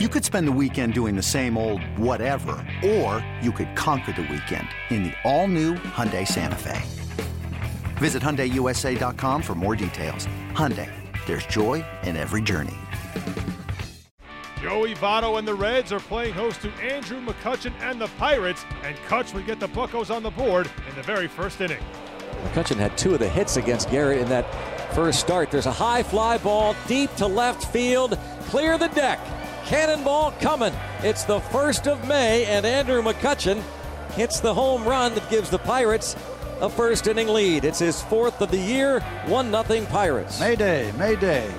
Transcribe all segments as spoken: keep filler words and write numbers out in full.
You could spend the weekend doing the same old whatever, or you could conquer the weekend in the all-new Hyundai Santa Fe. Visit Hyundai U S A dot com for more details. Hyundai, there's joy in every journey. Joey Votto and the Reds are playing host to Andrew McCutchen and the Pirates, and Cutch would get the Buccos on the board in the very first inning. McCutchen had two of the hits against Gerrit in that first start. There's a high fly ball deep to left field. Clear the deck. Cannonball coming. It's the first of May, and Andrew McCutchen hits the home run that gives the Pirates a first inning lead. It's his fourth of the year. one nothing Pirates. Mayday, mayday.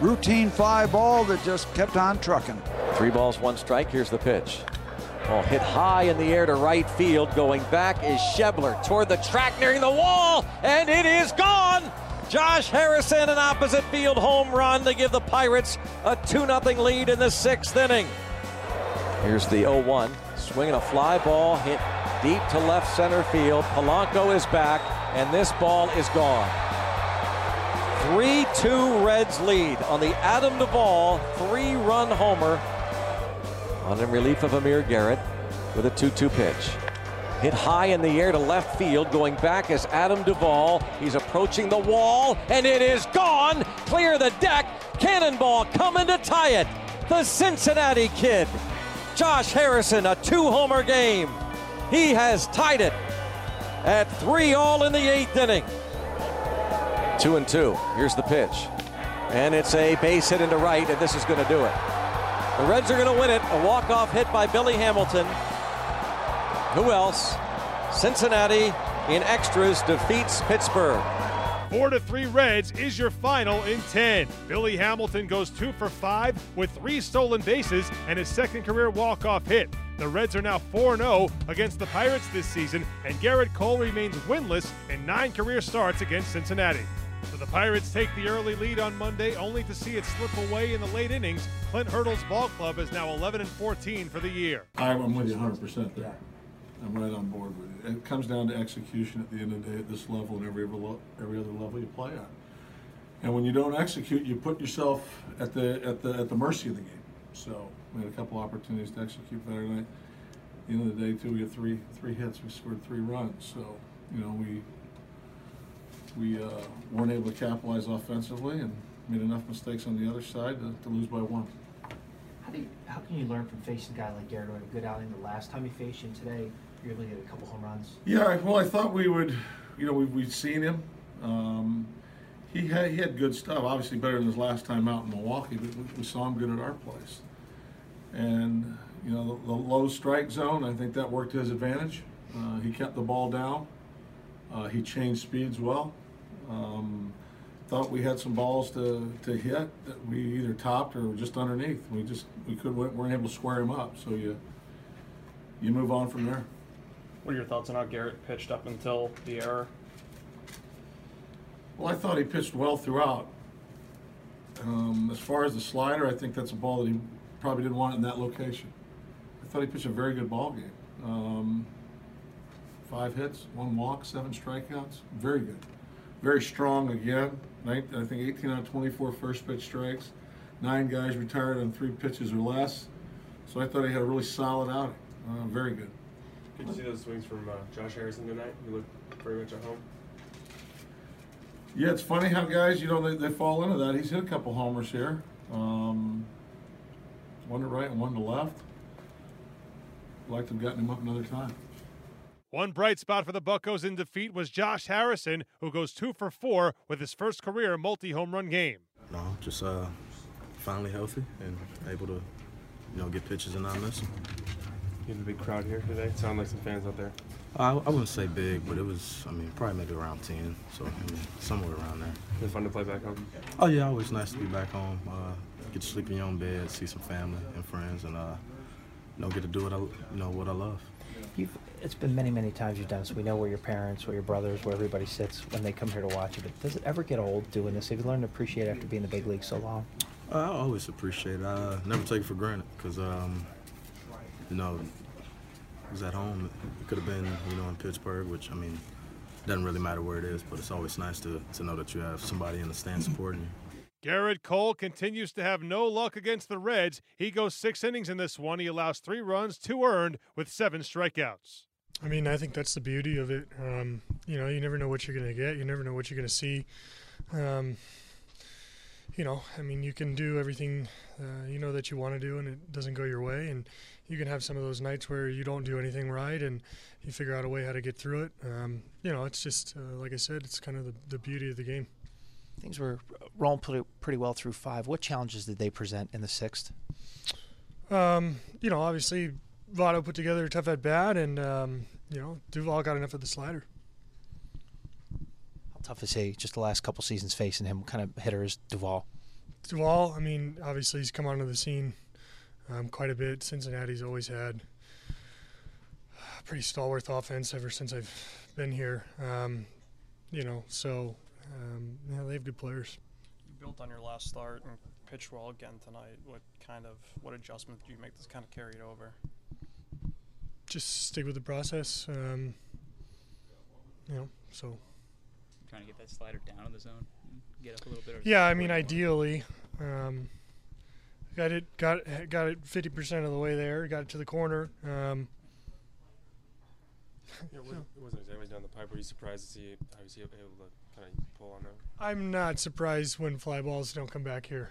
Routine fly ball that just kept on trucking. Three balls, one strike. Here's the pitch. Ball hit high in the air to right field. Going back is Schebler toward the track, nearing the wall, and it is gone. Josh Harrison, an opposite field home run to give the Pirates a two nothing lead in the sixth inning. Here's the oh one. Swinging a fly ball, hit deep to left center field. Polanco is back, and this ball is gone. three two Reds lead on the Adam Duvall three-run homer on in relief of Amir Gerrit with a two two pitch. Hit high in the air to left field. Going back is Adam Duvall. He's approaching the wall, and it is gone. Clear the deck. Cannonball coming to tie it. The Cincinnati kid, Josh Harrison, a two-homer game. He has tied it at three all in the eighth inning. Two and two. Here's the pitch. And it's a base hit into right, and this is going to do it. The Reds are going to win it. A walk-off hit by Billy Hamilton. Who else? Cincinnati in extras defeats Pittsburgh. four to three Reds is your final in ten. Billy Hamilton goes two for five with three stolen bases and his second career walk-off hit. The Reds are now four and oh against the Pirates this season, and Gerrit Cole remains winless in nine career starts against Cincinnati. So the Pirates take the early lead on Monday, only to see it slip away in the late innings. Clint Hurdle's ball club is now eleven and fourteen for the year. I'm with you one hundred percent there. I'm right on board with it. It comes down to execution at the end of the day at this level and every every other level you play on. And when you don't execute, you put yourself at the at the at the mercy of the game. So we had a couple opportunities to execute better tonight. At the end of the day, too, we got three three hits. We scored three runs. So you know we we uh, weren't able to capitalize offensively and made enough mistakes on the other side to, to lose by one. How do you, how can you learn from facing a guy like Gerrit who had a good outing the last time you faced him today? You're able to get a couple home runs. Yeah, well, I thought we would, you know, we've, we've seen him. Um, he had he had good stuff, obviously better than his last time out in Milwaukee, but we, we saw him good at our place. And, you know, the, the low strike zone, I think that worked to his advantage. Uh, he kept the ball down. Uh, he changed speeds well. Um, thought we had some balls to, to hit that we either topped or were just underneath. We just we couldn't weren't able to square him up, so you you move on from there. What are your thoughts on how Gerrit pitched up until the error? Well, I thought he pitched well throughout. Um, as far as the slider, I think that's a ball that he probably didn't want in that location. I thought he pitched a very good ball game. Um, five hits, one walk, seven strikeouts. Very good. Very strong again. I think eighteen out of twenty-four first pitch strikes. Nine guys retired on three pitches or less. So I thought he had a really solid outing. Uh, very good. Did you see those swings from uh, Josh Harrison tonight? You looked pretty much at home. Yeah, it's funny how guys, you know, they, they fall into that. He's hit a couple homers here. Um, one to right and one to left. I'd like to have gotten him up another time. One bright spot for the Buccos in defeat was Josh Harrison, who goes two for four with his first career multi-home run game. No, just uh, finally healthy and able to, you know, get pitches and not miss them. You have a big crowd here today. Sound like some fans out there. I, I wouldn't say big, but it was, I mean, probably maybe around ten, so I mean, somewhere around there. Is it fun to play back home? Oh, yeah, always nice to be back home. Uh, get to sleep in your own bed, see some family and friends, and, uh, you know, get to do what I, you know, what I love. You've, it's been many, many times you've done this. We know where your parents, where your brothers, where everybody sits when they come here to watch it. But does it ever get old doing this? Have you learned to appreciate it after being in the big league so long? Uh, I always appreciate it. I never take it for granted because, um, you know, it was at home. It could have been, you know, in Pittsburgh, which, I mean, doesn't really matter where it is, but it's always nice to, to know that you have somebody in the stand supporting you. Gerrit Cole continues to have no luck against the Reds. He goes six innings in this one. He allows three runs, two earned, with seven strikeouts. I mean, I think that's the beauty of it. Um, you know, you never know what you're going to get. You never know what you're going to see. Um, you know, I mean, you can do everything, uh, you know, that you want to do, and it doesn't go your way. And you can have some of those nights where you don't do anything right, and you figure out a way how to get through it. Um, you know, it's just, uh, like I said, it's kind of the, the beauty of the game. Things were rolling pretty, pretty well through five. What challenges did they present in the sixth? Um, you know, obviously, Votto put together a tough at-bat, and, um, you know, Duvall got enough of the slider. How tough is he, just the last couple seasons facing him? What kind of hitter is Duvall? Duvall, I mean, obviously he's come onto the scene um, quite a bit. Cincinnati's always had a pretty stalwart offense ever since I've been here. Um, you know, so... Um, yeah, they have good players. You built on your last start and pitched well again tonight. What kind of what adjustment did you make that's kind of carried over? Just stick with the process. Um, you know, so trying to get that slider down in the zone, get up a little bit. Of yeah, I mean, ideally, um, got it, got got it fifty percent of the way there. Got it to the corner. Um, Yeah, was, was there anyways down the pipe? Were you surprised to see how was he able to kind of pull on that? I'm not surprised when fly balls don't come back here.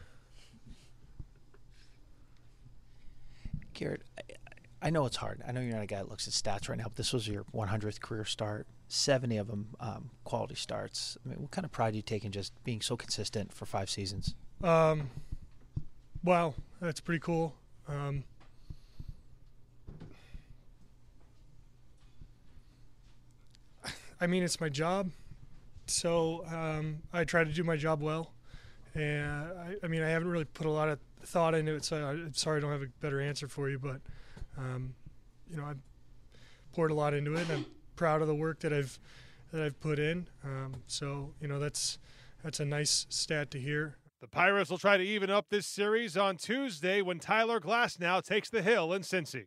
Gerrit, I, I know it's hard. I know you're not a guy that looks at stats right now, but this was your one hundredth career start, seventy of them um, quality starts. I mean, what kind of pride do you take in just being so consistent for five seasons? Um, wow, that's pretty cool. Um, I mean, it's my job, so um, I try to do my job well. And I, I mean, I haven't really put a lot of thought into it, so I, I'm sorry I don't have a better answer for you. But um, you know, I poured a lot into it, and I'm proud of the work that I've that I've put in. Um, so you know, that's that's a nice stat to hear. The Pirates will try to even up this series on Tuesday when Tyler Glasnow takes the hill in Cincy.